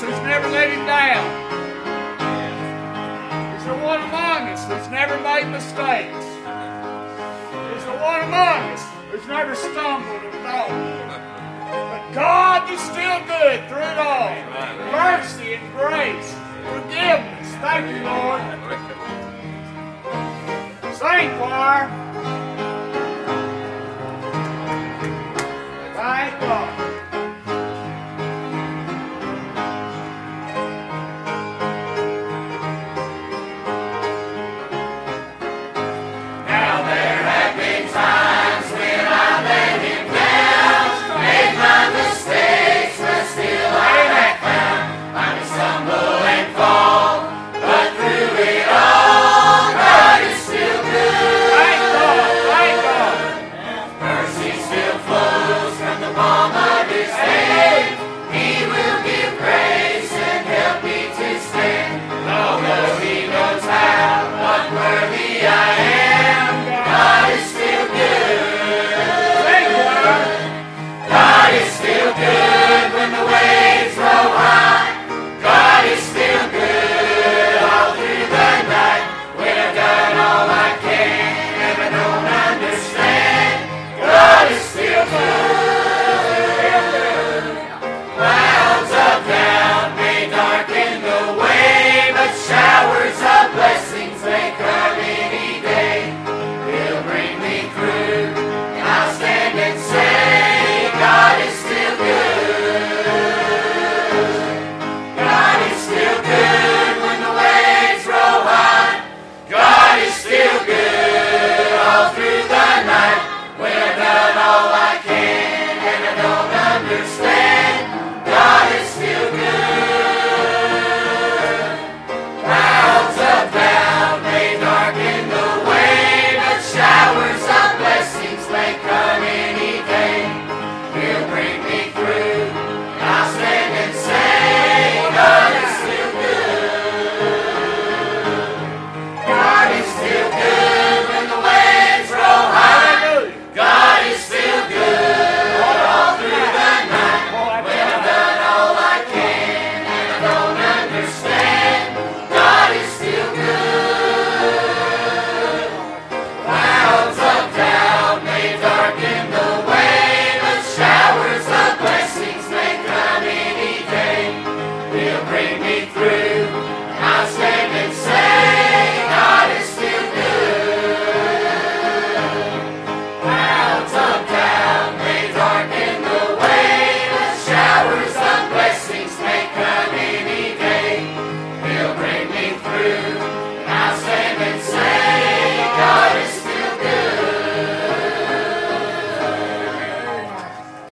Who's never let him down. There's the one among us who's never made mistakes. There's the one among us who's never stumbled or fallen. But God is still good through it all. Mercy and grace, forgiveness. Thank you, Lord. Sing, choir.